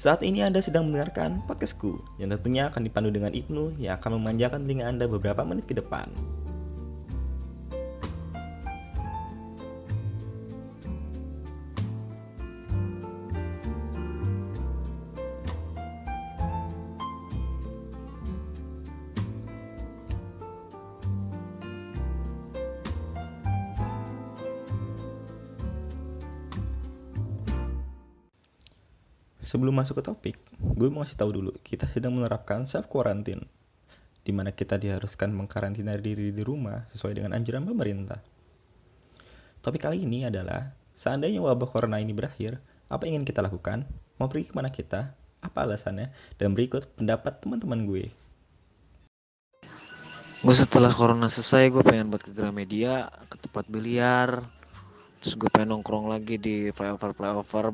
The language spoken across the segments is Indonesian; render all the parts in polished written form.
Saat ini Anda sedang mendengarkan podcastku yang tentunya akan dipandu dengan Ibnu yang akan memanjakan telinga Anda beberapa menit ke depan. Sebelum masuk ke topik, gue mau kasih tahu dulu, kita sedang menerapkan self-quarantine, di mana kita diharuskan mengkarantina diri di rumah sesuai dengan anjuran pemerintah. Topik kali ini adalah, seandainya wabah corona ini berakhir, apa yang ingin kita lakukan, mau pergi kemana kita, apa alasannya, dan berikut pendapat teman-teman gue. Gue setelah corona selesai, gue pengen buat ke Gramedia, ke tempat biliar, terus gue pengen nongkrong lagi di flyover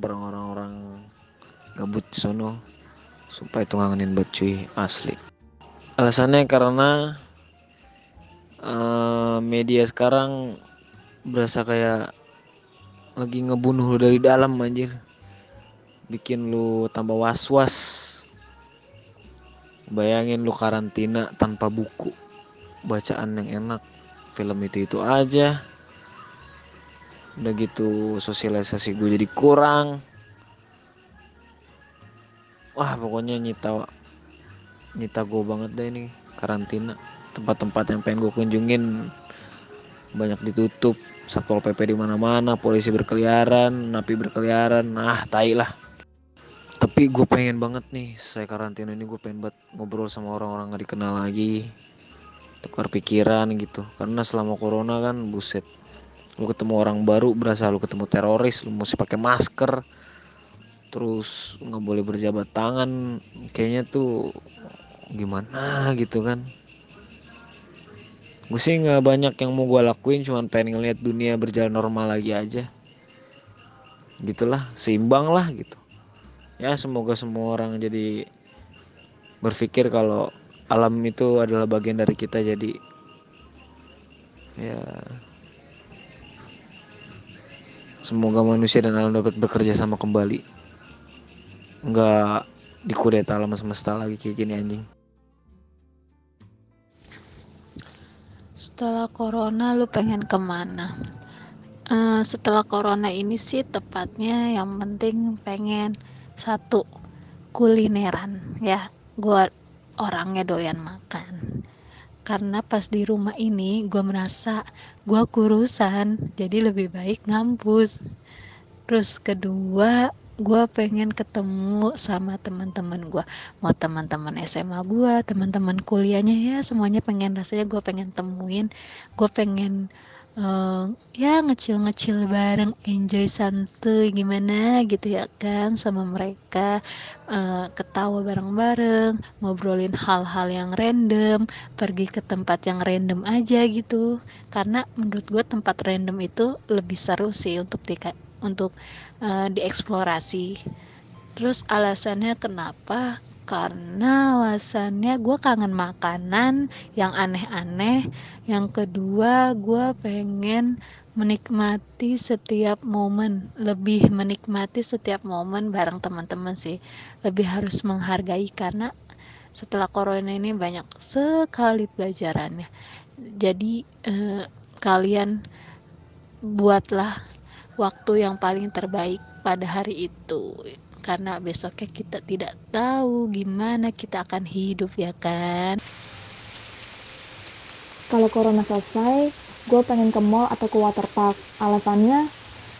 bareng orang-orang gabut di sono, sumpah itu ngangenin buat cuy asli. Alasannya karena media sekarang berasa kayak lagi ngebunuh lu dari dalam anjir, bikin lu tambah was-was. Bayangin lu karantina tanpa buku bacaan yang enak, film itu aja. Udah gitu sosialisasi gue jadi kurang. Wah pokoknya nyita gue banget deh ini karantina. Tempat-tempat yang pengen gue kunjungin banyak ditutup. Satpol PP di mana-mana, polisi berkeliaran, napi berkeliaran. Nah tai lah. Tapi gue pengen banget nih, saya karantina ini gue pengen buat ngobrol sama orang-orang gak dikenal lagi, tukar pikiran gitu. Karena selama corona kan buset, lu ketemu orang baru berasa lu ketemu teroris. Lu mesti pakai masker, terus nggak boleh berjabat tangan, kayaknya tuh gimana gitu kan. Gue sih nggak banyak yang mau gue lakuin, cuman pengen ngeliat dunia berjalan normal lagi aja gitulah, seimbang lah gitu ya. Semoga semua orang jadi berpikir kalau alam itu adalah bagian dari kita, jadi ya semoga manusia dan alam dapat bekerja sama kembali, nggak dikudeta sama semesta lagi kayak gini anjing. Setelah corona lu pengen kemana? Setelah corona ini sih tepatnya yang penting pengen satu kulineran ya. Gue orangnya doyan makan, karena pas di rumah ini gue merasa gue kurusan, jadi lebih baik ngampus. Terus kedua, gue pengen ketemu sama teman-teman gue, mau teman-teman SMA gue, teman-teman kuliahnya, ya semuanya pengen, rasanya gue pengen temuin, gue pengen ya ngecil-ngecil bareng, enjoy santuy gimana gitu ya kan sama mereka, ketawa bareng-bareng, ngobrolin hal-hal yang random, pergi ke tempat yang random aja gitu. Karena menurut gue tempat random itu lebih seru sih untuk dieksplorasi. Terus alasannya kenapa? Karena alasannya gue kangen makanan yang aneh-aneh. Yang kedua, gue pengen menikmati setiap momen, lebih menikmati setiap momen bareng teman-teman sih, lebih harus menghargai karena setelah corona ini banyak sekali pelajarannya. Jadi kalian buatlah waktu yang paling terbaik pada hari itu, karena besoknya kita tidak tahu gimana kita akan hidup ya kan. Kalau corona selesai, gue pengen ke mall atau ke waterpark. Alasannya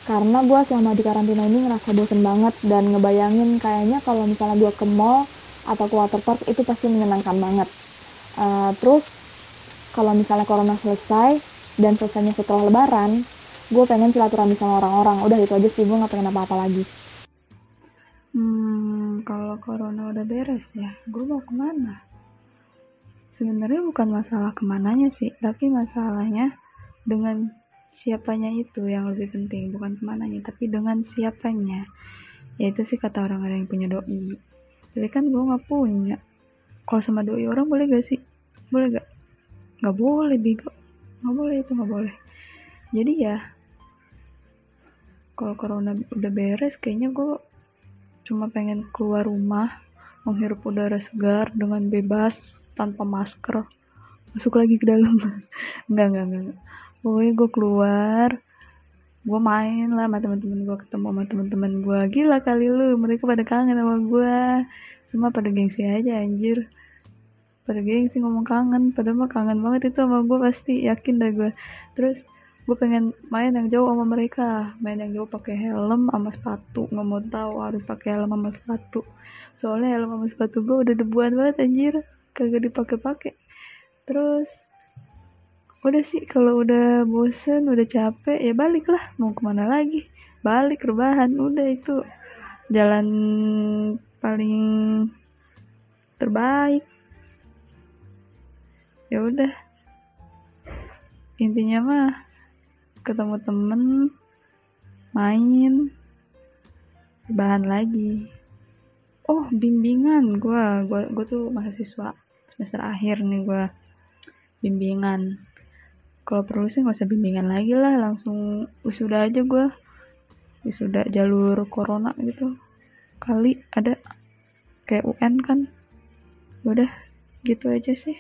karena gue selama di karantina ini ngerasa bosen banget, dan ngebayangin kayaknya kalau misalnya gue ke mall atau ke waterpark itu pasti menyenangkan banget. Terus kalau misalnya corona selesai dan selesainya setelah lebaran, gue pengen silaturahmi sama orang-orang. Udah itu aja sih, gue gak pengen apa-apa lagi. Kalau corona udah beres ya, gue mau kemana? Sebenarnya bukan masalah kemananya sih, tapi masalahnya dengan siapanya itu yang lebih penting. Bukan kemananya, tapi dengan siapanya. Ya itu sih kata orang-orang yang punya doi. Tapi kan gue gak punya. Kalau sama doi orang boleh gak sih? Boleh gak? Gak boleh, bigo. Gak boleh, itu gak boleh. Jadi ya, kalau corona udah beres, kayaknya gue cuma pengen keluar rumah, menghirup udara segar dengan bebas, tanpa masker. Masuk lagi ke dalam. Enggak. Pokoknya gue keluar, gue main lah sama temen-temen gue, ketemu sama temen-temen gue. Gila kali lu, mereka pada kangen sama gue. Cuma pada gengsi aja anjir. Pada gengsi ngomong kangen, padahal mah kangen banget itu sama gue, pasti yakin dah gue. Terus gue pengen main yang jauh sama mereka, main yang jauh pakai helm sama sepatu. Nggak mau tahu harus pakai helm sama sepatu, soalnya helm sama sepatu gue udah debuan banget anjir, kagak dipakai-pakai. Terus udah sih, kalau udah bosen, udah capek, ya balik lah, mau kemana lagi, balik rebahan. Udah itu jalan paling terbaik. Ya udah, intinya mah ketemu temen, main, rebahan lagi. Oh, bimbingan gue tuh mahasiswa semester akhir nih, gue bimbingan. Kalau perlu sih nggak usah bimbingan lagi lah, langsung wisuda aja gue. Wisuda jalur corona gitu kali, ada kayak UN kan. Udah gitu aja sih.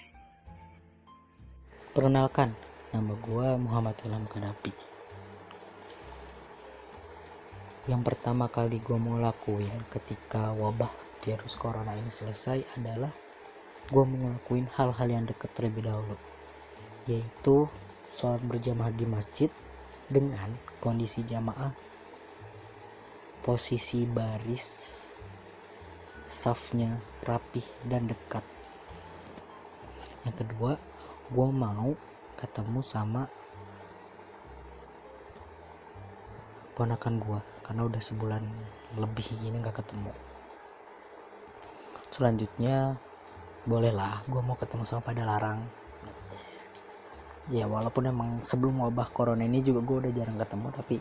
Perkenalkan, nama gue Muhammad Ilham Kadapi. Yang pertama kali gue mau lakuin ketika wabah virus corona ini selesai adalah gue mau ngelakuin hal-hal yang dekat terlebih dahulu, yaitu sholat berjamaah di masjid dengan kondisi jamaah posisi baris, safnya rapih dan dekat. Yang kedua, gue mau ketemu sama ponakan gue karena udah sebulan lebih gini gak ketemu. Selanjutnya, bolehlah gue mau ketemu sama Padalarang. Ya walaupun emang sebelum wabah corona ini juga gue udah jarang ketemu, tapi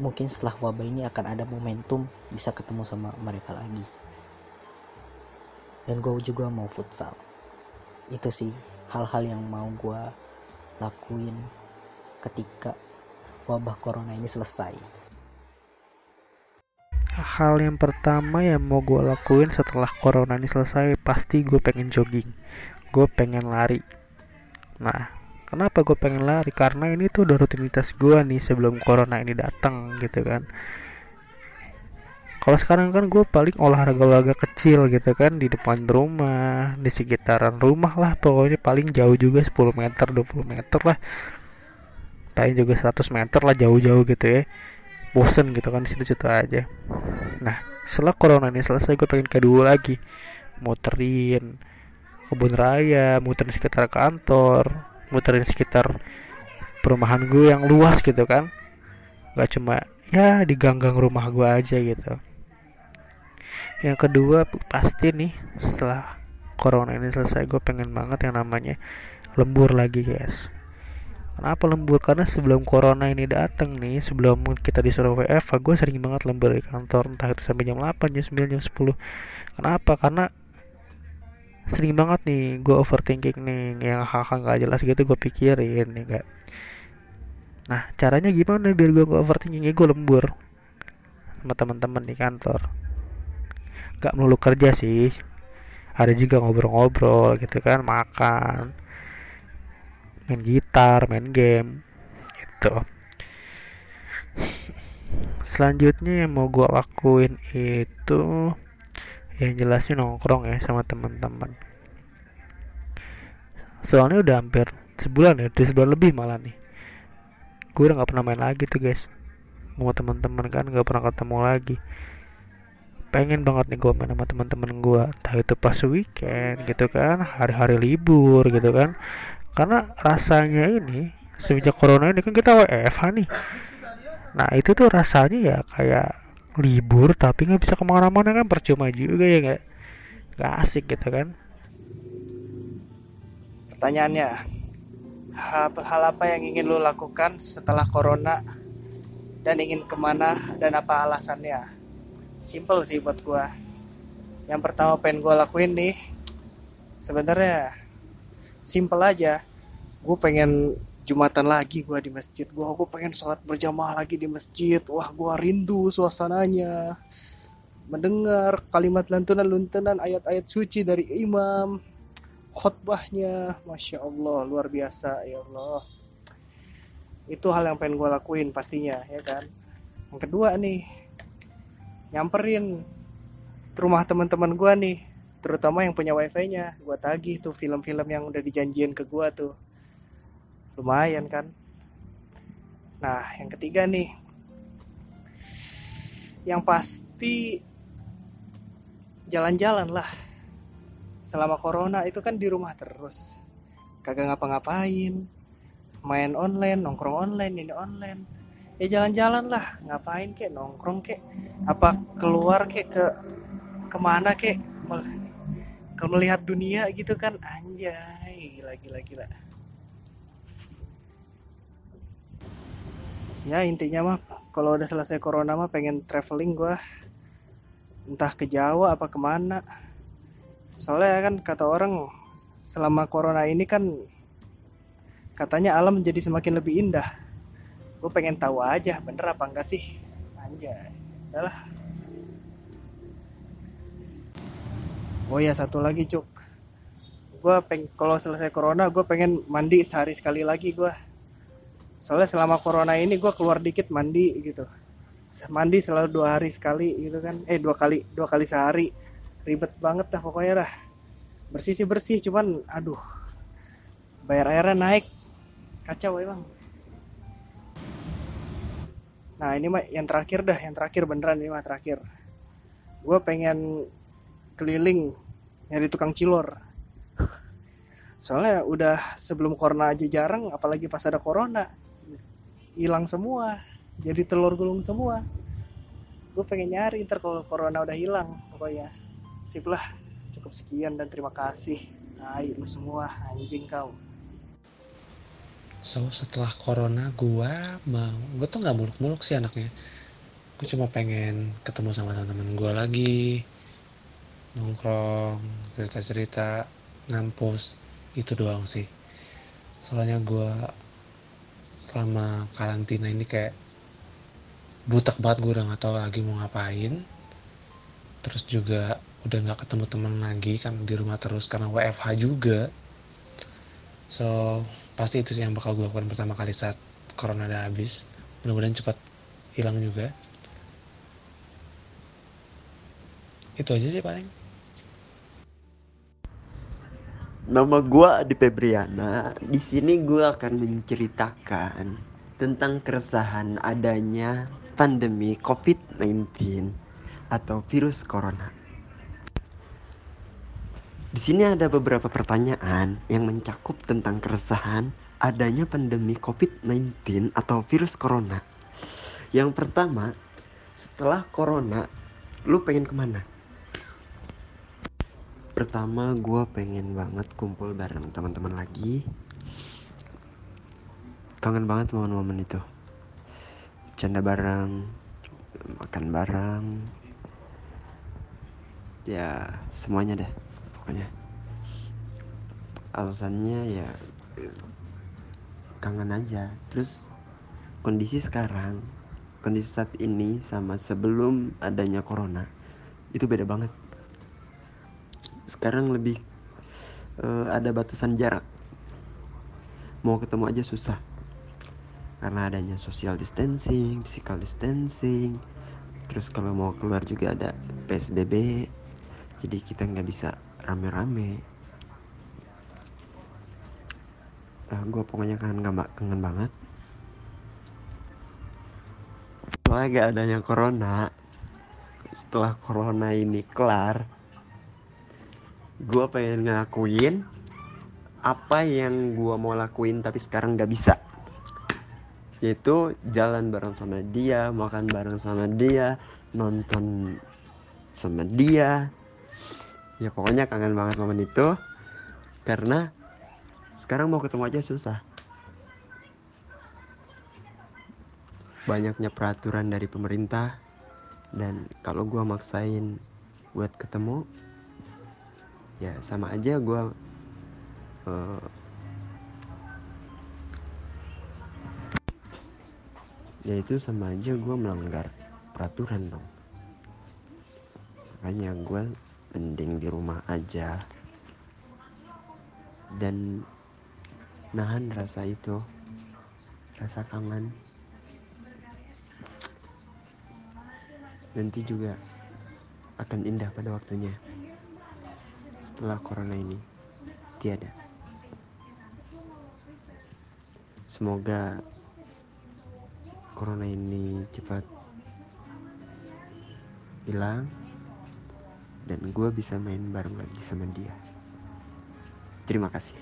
mungkin setelah wabah ini akan ada momentum bisa ketemu sama mereka lagi. Dan gue juga mau futsal. Itu sih hal-hal yang mau gue lakuin ketika wabah corona ini selesai. Hal yang pertama yang mau gue lakuin setelah corona ini selesai, pasti gue pengen jogging. Gue pengen lari. Nah, kenapa gue pengen lari? Karena ini tuh udah rutinitas gue nih sebelum corona ini datang gitu kan. Kalau sekarang kan gue paling olahraga kecil gitu kan, di depan rumah, di sekitaran rumah lah, pokoknya paling jauh juga 10 meter, 20 meter lah, paling juga 100 meter lah, jauh-jauh gitu ya. Bosen gitu kan, di situ-situ aja. Nah, setelah corona ini selesai, gue pengen kedua lagi, muterin kebun raya, muterin sekitar kantor, muterin sekitar perumahan gue yang luas gitu kan. Gak cuma ya di gang-gang rumah gue aja gitu. Yang kedua pasti nih, setelah corona ini selesai, gue pengen banget yang namanya lembur lagi guys. Kenapa lembur? Karena sebelum corona ini datang nih, sebelum kita disuruh WFH, gue sering banget lembur di kantor, entah itu sampai jam 8, jam 9, jam 10. Kenapa? Karena sering banget nih gue overthinking nih, yang hal-hal gak jelas gitu gue pikirin nih gak. Nah, caranya gimana biar gue gak overthinking? Gue lembur sama teman-teman di kantor. Gak melulu kerja sih, ada juga ngobrol-ngobrol gitu kan, makan, main gitar, main game gitu. Selanjutnya yang mau gue lakuin itu yang jelasnya nongkrong ya sama teman-teman. Soalnya udah hampir sebulan ya, udah sebulan lebih malah nih. Gue udah gak pernah main lagi tuh guys, mau teman-teman kan gak pernah ketemu lagi. Pengen banget nih gue main sama teman-teman gue, entah itu pas weekend gitu kan, hari-hari libur gitu kan. Karena rasanya ini sejak corona ini kan kita WFH nih. Nah itu tuh rasanya ya kayak libur tapi nggak bisa kemana-mana kan, percuma juga ya, nggak asik gitu kan. Pertanyaannya, hal apa yang ingin lo lakukan setelah corona dan ingin kemana dan apa alasannya? Simple sih buat gue. Yang pertama pengen gue lakuin nih, sebenarnya simple aja, gue pengen Jumatan lagi gue di masjid, gue pengen sholat berjamaah lagi di masjid. Wah, gue rindu suasananya, mendengar kalimat lantunan-lantunan ayat-ayat suci dari imam, khutbahnya, Masya Allah, luar biasa, ya Allah. Itu hal yang pengen gue lakuin pastinya, ya kan. Yang kedua nih, nyamperin rumah teman-teman gue nih, terutama yang punya wifi-nya. Gue tagih tuh film-film yang udah dijanjiin ke gue tuh, lumayan kan. Nah, yang ketiga nih, yang pasti jalan-jalan lah. Selama corona itu kan di rumah terus, kagak ngapa-ngapain, main online, nongkrong online, ini online. Ya jalan-jalan lah, ngapain kek, nongkrong kek, apa keluar kek, kemana kek, melihat dunia gitu kan. Anjay, gila. Ya intinya mah, kalau udah selesai corona mah pengen traveling gue, entah ke Jawa apa kemana. Soalnya kan kata orang, selama corona ini kan katanya alam menjadi semakin lebih indah. Gue pengen tahu aja, bener apa enggak sih. Anjay, udahlah. Oh ya, satu lagi Cuk, gue kalau selesai corona gue pengen mandi sehari sekali lagi gue. Soalnya selama corona ini gue keluar dikit mandi gitu, mandi selalu 2 hari sekali gitu kan, 2 kali sehari, ribet banget dah pokoknya dah. Bersih sih bersih, cuman aduh, bayar airnya naik, kacau emang. Nah ini mah yang terakhir dah, yang terakhir beneran ini mah terakhir. Gue pengen keliling nyari tukang cilor. Soalnya udah sebelum corona aja jarang, apalagi pas ada corona. Hilang semua, jadi telur gulung semua. Gue pengen nyari ntar kalau corona udah hilang pokoknya. Sip lah, cukup sekian dan terima kasih. Ayo lu semua, anjing kau. So setelah corona gue tuh gak muluk-muluk sih anaknya. Gue cuma pengen ketemu sama teman-teman gue lagi, nongkrong, cerita-cerita, ngampus, itu doang sih. Soalnya gue selama karantina ini kayak butek banget, gue udah gak tahu lagi mau ngapain. Terus juga udah gak ketemu teman lagi kan, di rumah terus karena WFH juga. So pasti itu sih yang bakal gue lakukan pertama kali saat corona udah habis. Mudah-mudahan cepat hilang juga. Itu aja sih paling. Nama gue Adi Febriana. Di sini gue akan menceritakan tentang keresahan adanya pandemi COVID-19 atau virus corona. Di sini ada beberapa pertanyaan yang mencakup tentang keresahan adanya pandemi COVID-19 atau virus corona. Yang pertama, setelah corona, lu pengen kemana? Pertama, gue pengen banget kumpul bareng teman-teman lagi. Kangen banget momen-momen itu, bercanda bareng, makan bareng, ya semuanya deh pokoknya. Alasannya ya kangen aja. Terus kondisi sekarang, kondisi saat ini sama sebelum adanya corona itu beda banget. Sekarang lebih ada batasan jarak, mau ketemu aja susah karena adanya social distancing, physical distancing. Terus kalau mau keluar juga ada PSBB, jadi kita nggak bisa rame-rame. Gue pokoknya kangen banget. Soalnya nggak adanya corona, setelah corona ini kelar, gue pengen ngelakuin apa yang gue mau lakuin tapi sekarang gak bisa, yaitu jalan bareng sama dia, makan bareng sama dia, nonton sama dia. Ya pokoknya kangen banget momen itu karena sekarang mau ketemu aja susah. Banyaknya peraturan dari pemerintah, dan kalau gue maksain buat ketemu ya sama aja gue yaitu sama aja gue melanggar peraturan dong. Makanya gue mending di rumah aja dan nahan rasa itu, rasa kangen. Nanti juga akan indah pada waktunya setelah corona ini tiada. Semoga corona ini cepat hilang dan gue bisa main bareng lagi sama dia. Terima kasih.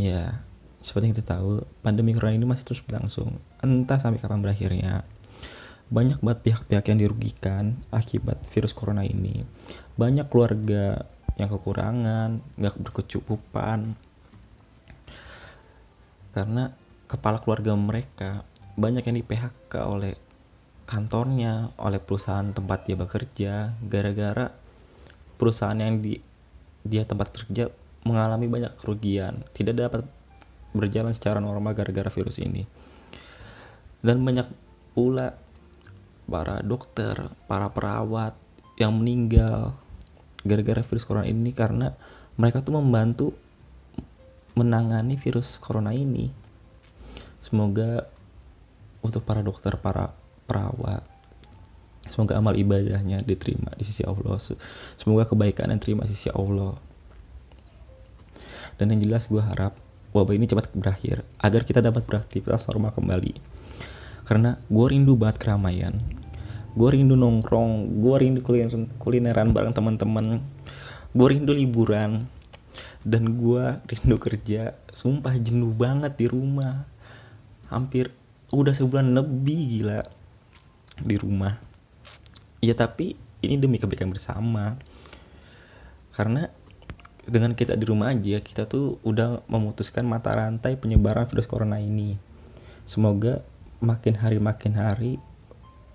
Ya, seperti yang kita tahu, pandemi corona ini masih terus berlangsung. Entah sampai kapan berakhirnya. Banyak banget pihak-pihak yang dirugikan akibat virus corona ini. Banyak keluarga yang kekurangan, gak berkecukupan. Karena kepala keluarga mereka banyak yang di PHK oleh kantornya, oleh perusahaan tempat dia bekerja. Gara-gara perusahaan yang dia tempat kerja mengalami banyak kerugian. Tidak dapat berjalan secara normal gara-gara virus ini. Dan banyak pula para dokter, para perawat yang meninggal gara-gara virus corona ini karena mereka tuh membantu menangani virus corona ini. Semoga untuk para dokter, para perawat, semoga amal ibadahnya diterima di sisi Allah. Semoga kebaikan yang terima di sisi Allah. Dan yang jelas gue harap wabah ini cepat berakhir agar kita dapat beraktivitas normal kembali. Karena gue rindu banget keramaian, gue rindu nongkrong, gue rindu kulineran bareng teman-teman, gue rindu liburan, dan gue rindu kerja. Sumpah jenuh banget di rumah, hampir udah sebulan lebih gila di rumah. Ya tapi ini demi kebaikan bersama, karena dengan kita di rumah aja kita tuh udah memutuskan mata rantai penyebaran virus corona ini. Semoga makin hari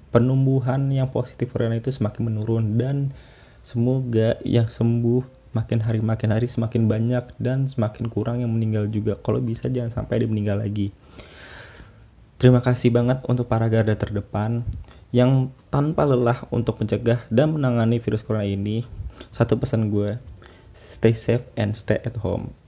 penumbuhan yang positif corona itu semakin menurun dan semoga yang sembuh makin hari semakin banyak dan semakin kurang yang meninggal juga. Kalau bisa jangan sampai ada meninggal lagi. Terima kasih banget untuk para garda terdepan yang tanpa lelah untuk mencegah dan menangani virus corona ini. Satu pesan gue, stay safe and stay at home.